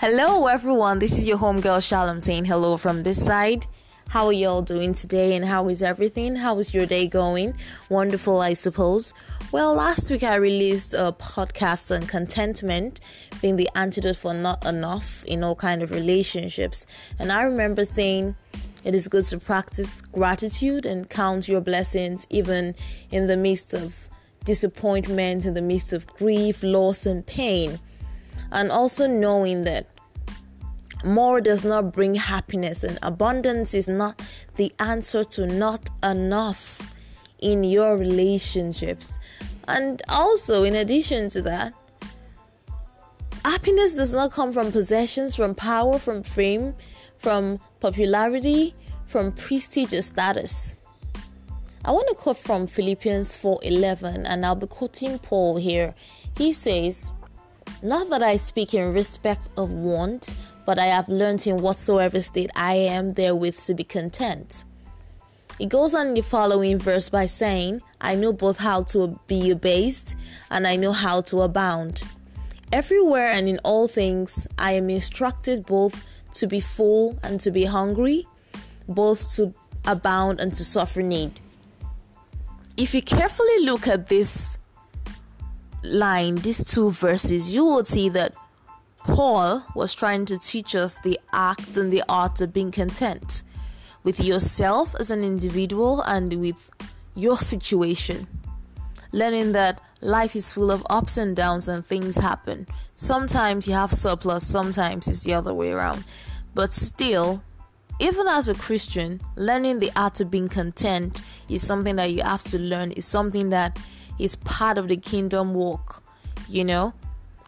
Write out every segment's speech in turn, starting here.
Hello everyone, this is your homegirl Shalom saying hello from this side. How are y'all doing today and how is everything? How is your day going? Wonderful, I suppose. Well, last week I released a podcast on contentment being the antidote for not enough in all kind of relationships. And I remember saying it is good to practice gratitude and count your blessings even in the midst of disappointment, in the midst of grief, loss and pain. And also knowing that more does not bring happiness and abundance is not the answer to not enough in your relationships. And also, in addition to that, happiness does not come from possessions, from power, from fame, from popularity, from prestige or status. I want to quote from Philippians 4:11, and I'll be quoting Paul here. He says, "Not that I speak in respect of want, but I have learned in whatsoever state I am therewith to be content." It goes on in the following verse by saying, "I know both how to be abased and I know how to abound. Everywhere and in all things I am instructed both to be full and to be hungry, both to abound and to suffer need." If you carefully look at this line, these two verses, you will see that Paul was trying to teach us the act and the art of being content with yourself as an individual and with your situation, learning that life is full of ups and downs and things happen. Sometimes you have surplus, sometimes it's the other way around, but still, even as a Christian, learning the art of being content is something that you have to learn. It's something that is part of the kingdom walk, you know.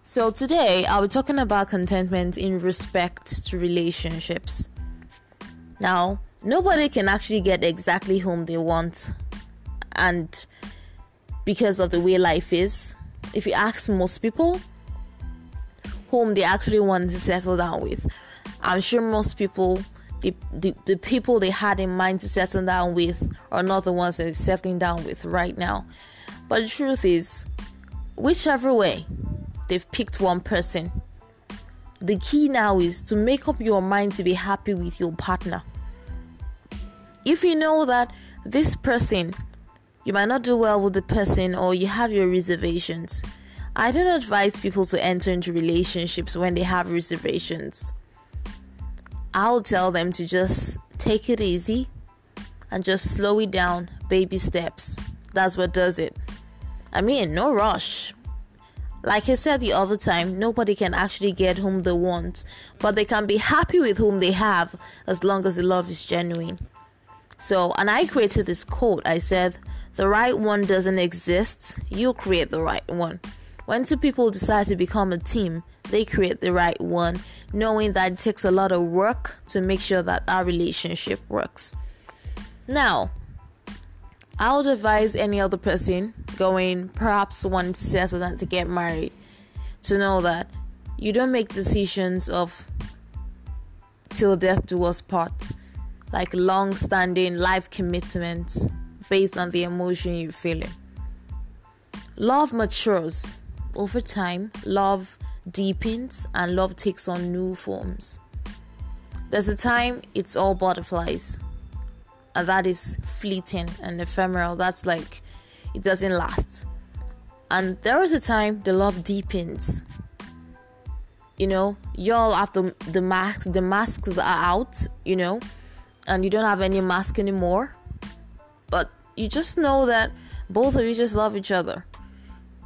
So today I'll be talking about contentment in respect to relationships. Now, nobody can actually get exactly whom they want, and because of the way life is, if you ask most people whom they actually want to settle down with, I'm sure most people, the people they had in mind to settle down with are not the ones they're settling down with right now. But the truth is, whichever way, they've picked one person. The key now is to make up your mind to be happy with your partner. If you know that this person, you might not do well with the person or you have your reservations. I don't advise people to enter into relationships when they have reservations. I'll tell them to just take it easy and just slow it down, baby steps. That's what does it. I mean, no rush. Like I said the other time, nobody can actually get whom they want, but they can be happy with whom they have as long as the love is genuine. So, and I created this quote. I said, "The right one doesn't exist. You create the right one." When two people decide to become a team, they create the right one, knowing that it takes a lot of work to make sure that our relationship works. Now, I would advise any other person going perhaps one to settle down to get married to know that you don't make decisions of till death do us part, like long-standing life commitments based on the emotion you're feeling. Love matures over time, love deepens, and love takes on new forms. There's a time it's all butterflies. And that is fleeting and ephemeral. That's like, it doesn't last. And there was a time the love deepens. You know, y'all after the masks are out, you know, and you don't have any mask anymore. But you just know that both of you just love each other.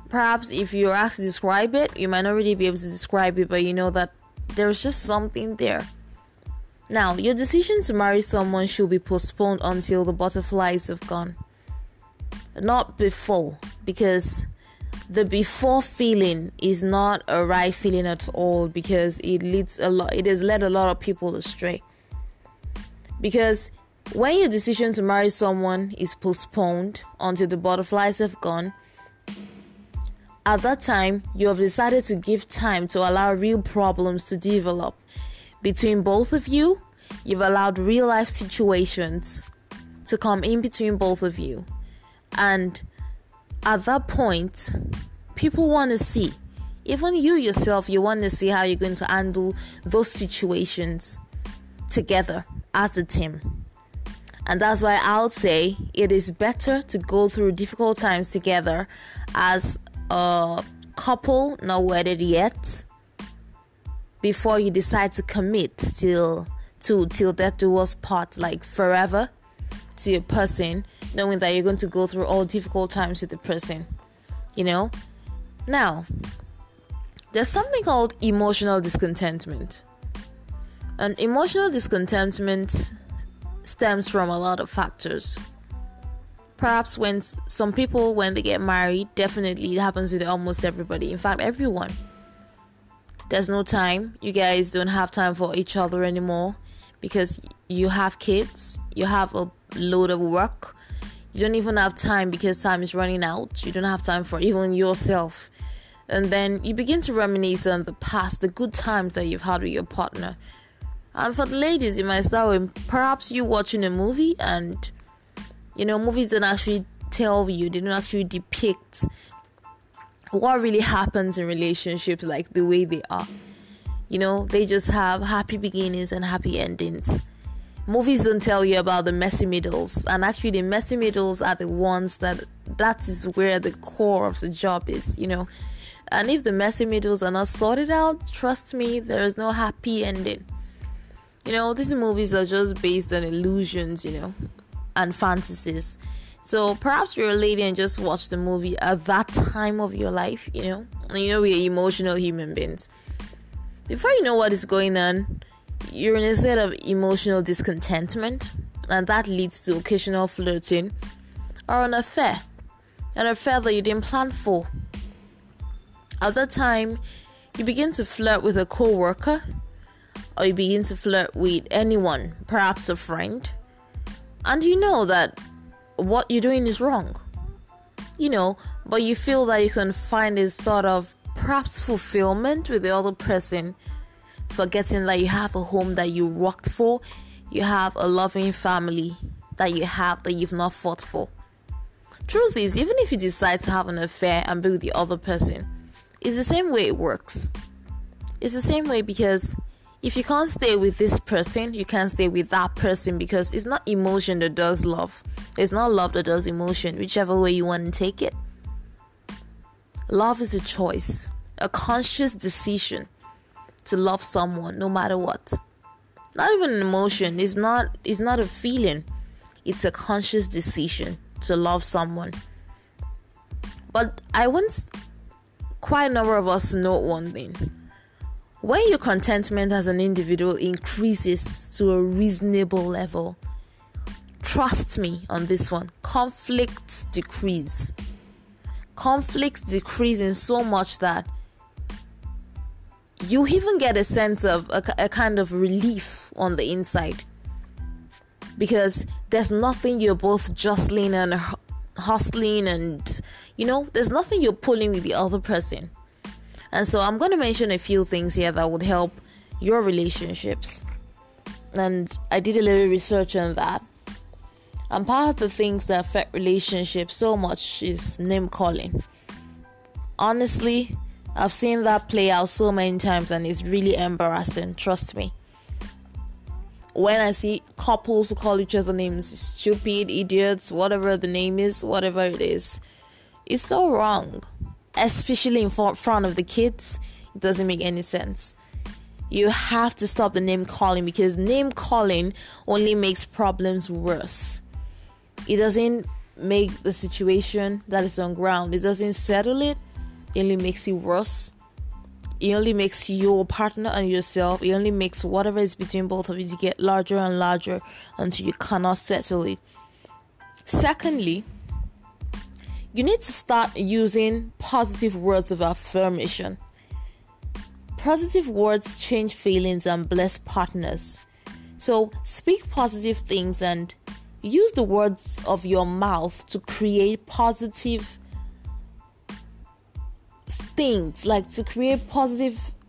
Perhaps if you're asked to describe it, you might not really be able to describe it, but you know that there's just something there. Now, your decision to marry someone should be postponed until the butterflies have gone. Not before, because the before feeling is not a right feeling at all, because it has led a lot of people astray. Because when your decision to marry someone is postponed until the butterflies have gone, at that time, you have decided to give time to allow real problems to develop. Between both of you, you've allowed real life situations to come in between both of you. And at that point, people want to see Even you yourself, you want to see how you're going to handle those situations together as a team. And that's why I would say it is better to go through difficult times together as a couple, not wedded yet, before you decide to commit till death do us part, like forever, to your person, knowing that you're going to go through all difficult times with the person, you know? Now, there's something called emotional discontentment. And emotional discontentment stems from a lot of factors. Perhaps when some people, when they get married, definitely it happens with almost everybody. In fact, everyone. There's no time. You guys don't have time for each other anymore because you have kids. You have a load of work. You don't even have time because time is running out. You don't have time for even yourself. And then you begin to reminisce on the past, the good times that you've had with your partner. And for the ladies, it might start with perhaps you watching a movie, and you know, movies don't actually tell you, they don't actually depict what really happens in relationships like the way they are. You know, they just have happy beginnings and happy endings. Movies don't tell you about the messy middles, and actually the messy middles are the ones that is where the core of the job is, you know. And if the messy middles are not sorted out, trust me, there is no happy ending. You know, these movies are just based on illusions, you know, and fantasies. So perhaps you're a lady and just watch the movie at that time of your life, you know. And you know, we're emotional human beings. Before you know what is going on, you're in a state of emotional discontentment, and that leads to occasional flirting or an affair that you didn't plan for. At that time, you begin to flirt with a co-worker, or you begin to flirt with anyone, perhaps a friend, and you know that what you're doing is wrong, you know, but you feel that you can find a sort of perhaps fulfillment with the other person, forgetting that you have a home that you worked for, you have a loving family that you've not fought for. Truth is, even if you decide to have an affair and be with the other person, it's the same way it works. It's the same way, because if you can't stay with this person, you can't stay with that person, because it's not emotion that does love. It's not love that does emotion, whichever way you want to take it. Love is a choice, a conscious decision to love someone no matter what. Not even an emotion, it's not a feeling. It's a conscious decision to love someone. But I want quite a number of us to note one thing. When your contentment as an individual increases to a reasonable level, trust me on this one, conflicts decrease. Conflicts decrease in so much that you even get a sense of a kind of relief on the inside, because there's nothing you're both jostling and hustling, and you know, there's nothing you're pulling with the other person. And so I'm going to mention a few things here that would help your relationships. And I did a little research on that. And part of the things that affect relationships so much is name calling. Honestly, I've seen that play out so many times, and it's really embarrassing, trust me. When I see couples who call each other names, stupid, idiots, whatever the name is, whatever it is, it's so wrong. Especially in front of the kids, it doesn't make any sense. You have to stop the name calling, because name calling only makes problems worse. It doesn't make the situation that is on ground, it doesn't settle it, it only makes it worse. It only makes your partner and yourself, it only makes whatever is between both of you to get larger and larger until you cannot settle it. Secondly, you need to start using positive words of affirmation. Positive words change feelings and bless partners. So speak positive things and use the words of your mouth to create positive things, like to create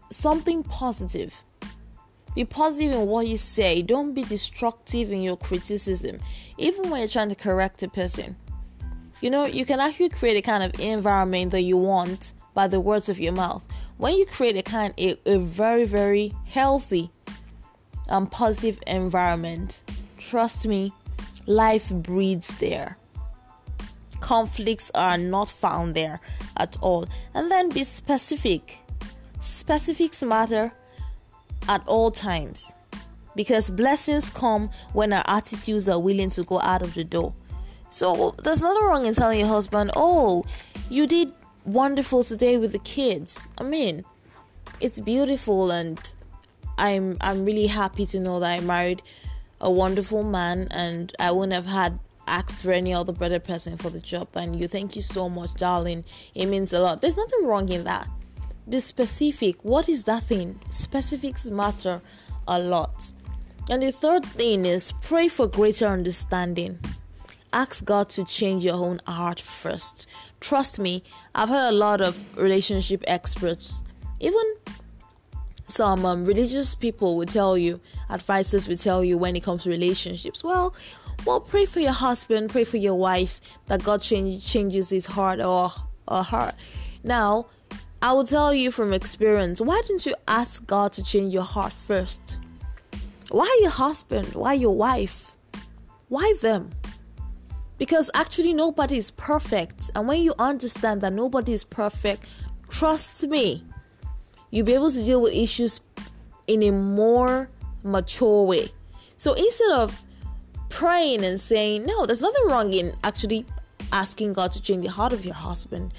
something positive. Be positive in what you say. Don't be destructive in your criticism, even when you're trying to correct a person. You know, you can actually create a kind of environment that you want by the words of your mouth. when you create a kind a very, very healthy and positive environment, trust me, life breeds there. Conflicts are not found there at all. And then be specific. Specifics matter at all times, because blessings come when our attitudes are willing to go out of the door. So there's nothing wrong in telling your husband, oh, you did wonderful today with the kids. I mean, it's beautiful, and I'm really happy to know that I married a wonderful man, and I wouldn't have had asked for any other better person for the job than you. Thank you so much, darling. It means a lot. There's nothing wrong in that. Be specific. What is that thing? Specifics matter a lot. And the third thing is pray for greater understanding. Ask God to change your own heart first. Trust me, I've heard a lot of relationship experts, even some religious people will tell you, advisors will tell you when it comes to relationships. Well, pray for your husband, pray for your wife, that God changes his heart or her heart. Now, I will tell you from experience, why don't you ask God to change your heart first? Why your husband? Why your wife? Why them? Because actually nobody is perfect. And when you understand that nobody is perfect, trust me, you'll be able to deal with issues in a more mature way. So instead of praying and saying, no, there's nothing wrong in actually asking God to change the heart of your husband.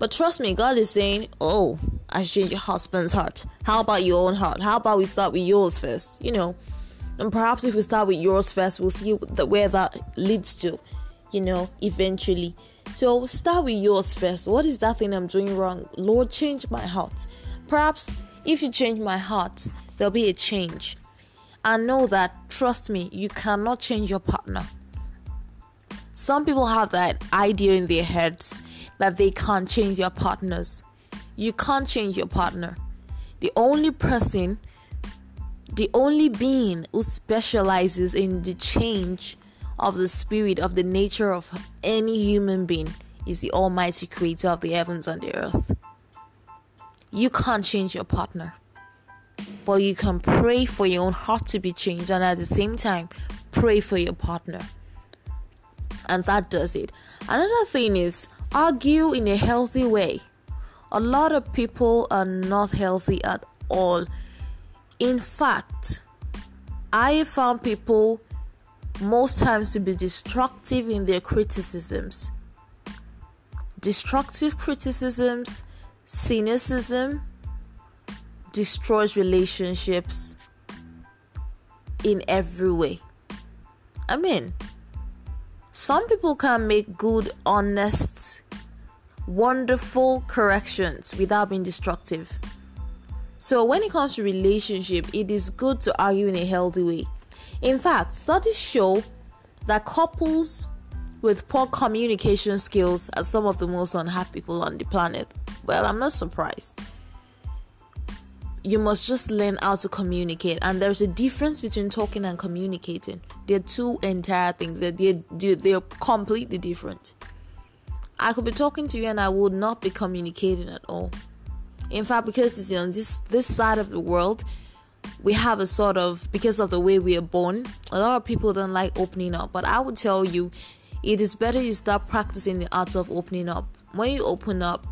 But trust me, God is saying, oh, I changed your husband's heart. How about your own heart? How about we start with yours first? You know, and perhaps if we start with yours first, we'll see where that leads to, you know, eventually. So start with yours first. What is that thing I'm doing wrong? Lord, change my heart. Perhaps if you change my heart, there'll be a change. And know that, trust me, you cannot change your partner. Some people have that idea in their heads that they can't change their partners. You can't change your partner. The only person, the only being who specializes in the change of the spirit, of the nature of any human being, is the Almighty Creator of the heavens and the earth. You can't change your partner, but you can pray for your own heart to be changed, and at the same time, pray for your partner. And that does it. Another thing is argue in a healthy way. A lot of people are not healthy at all. In fact, I found people most times to be destructive in their criticisms. Destructive criticisms, cynicism, destroys relationships in every way. I mean, some people can make good, honest, wonderful corrections without being destructive. So when it comes to relationship, it is good to argue in a healthy way. In fact, studies show that couples with poor communication skills are some of the most unhappy people on the planet. Well, I'm not surprised. You must just learn how to communicate. And there's a difference between talking and communicating. They're two entire things. They're completely different. I could be talking to you and I would not be communicating at all. In fact, because it's on this side of the world, we have a sort of, because of the way we are born, a lot of people don't like opening up. But I would tell you, it is better you start practicing the art of opening up. When you open up,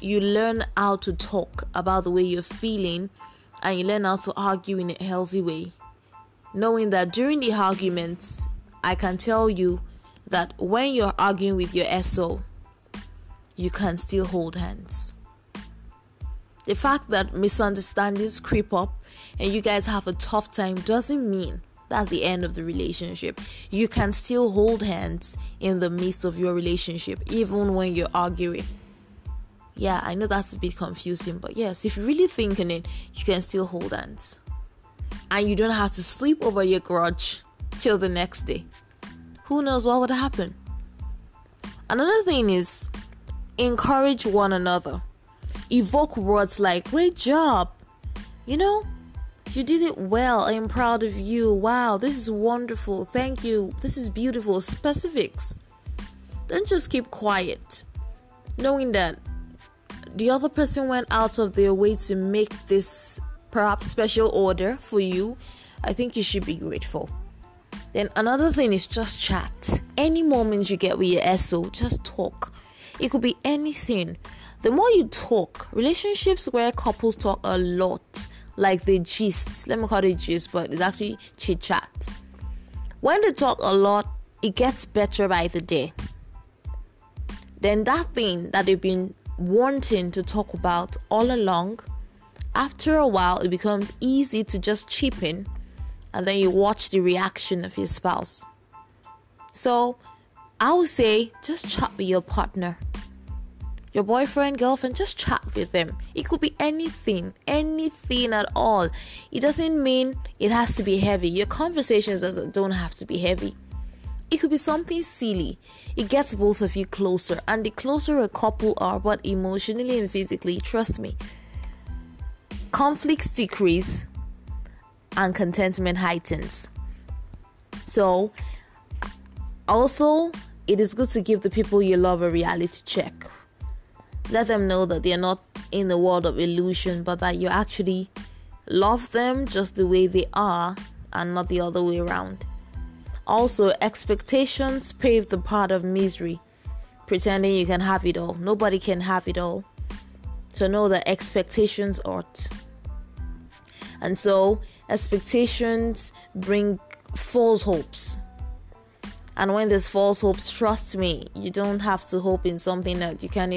you learn how to talk about the way you're feeling, and you learn how to argue in a healthy way. Knowing that during the arguments, I can tell you that when you're arguing with your SO, you can still hold hands. The fact that misunderstandings creep up and you guys have a tough time doesn't mean that's the end of the relationship. You can still hold hands in the midst of your relationship, even when you're arguing. Yeah, I know that's a bit confusing, but yes, if you really think on it, you can still hold hands. And you don't have to sleep over your grudge till the next day. Who knows what would happen? Another thing is encourage one another. Evoke words like, great job, you know, you did it well, I am proud of you, wow, this is wonderful, thank you, this is beautiful, specifics. Don't just keep quiet, knowing that The other person went out of their way to make this perhaps special order for you. I think you should be grateful. Then another thing is just chat. Any moment you get with your SO, just talk. It could be anything. The more you talk, relationships where couples talk a lot, like they gist. Let me call it gist, but it's actually chit chat. When they talk a lot, it gets better by the day. Then that thing that they've been wanting to talk about all along, after a while, it becomes easy to just cheapen, and then you watch the reaction of your spouse. So I would say just chat with your partner. Your boyfriend, girlfriend, just chat with them. It could be anything, anything at all. It doesn't mean it has to be heavy. Your conversations don't have to be heavy. It could be something silly. It gets both of you closer. And the closer a couple are, but emotionally and physically, trust me, conflicts decrease and contentment heightens. So, also, it is good to give the people you love a reality check. Let them know that they are not in the world of illusion, but that you actually love them just the way they are and not the other way around. Also, expectations pave the path of misery. Pretending you can have it all. Nobody can have it all. So know that expectations ought. And so, expectations bring false hopes. And when there's false hopes, trust me, you don't have to hope in something that you don't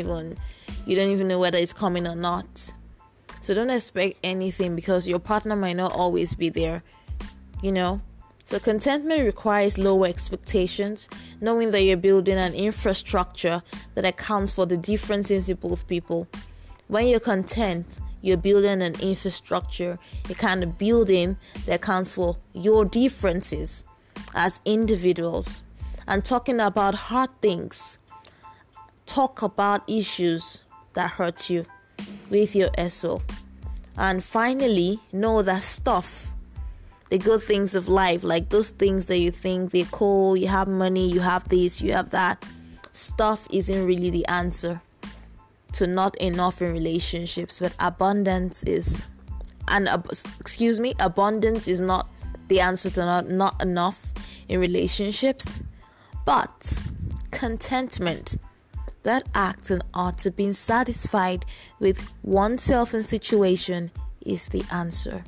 even know whether it's coming or not. So don't expect anything because your partner might not always be there, you know. So contentment requires lower expectations, knowing that you're building an infrastructure that accounts for the differences in both people. When you're content, you're building an infrastructure, a kind of building that accounts for your differences as individuals. And talking about hard things, talk about issues that hurt you with your SO. And finally, know that stuff, the good things of life, like those things that you think they're cool, you have money, you have this, you have that, stuff isn't really the answer to not enough in relationships. But abundance is, abundance is not the answer to not enough in relationships, but contentment, that act and art of being satisfied with oneself in situation, is the answer.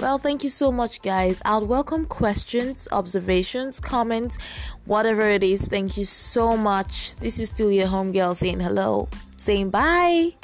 Well, thank you so much, guys. I'll welcome questions, observations, comments, whatever it is. Thank you so much. This is still your homegirl saying hello, saying bye.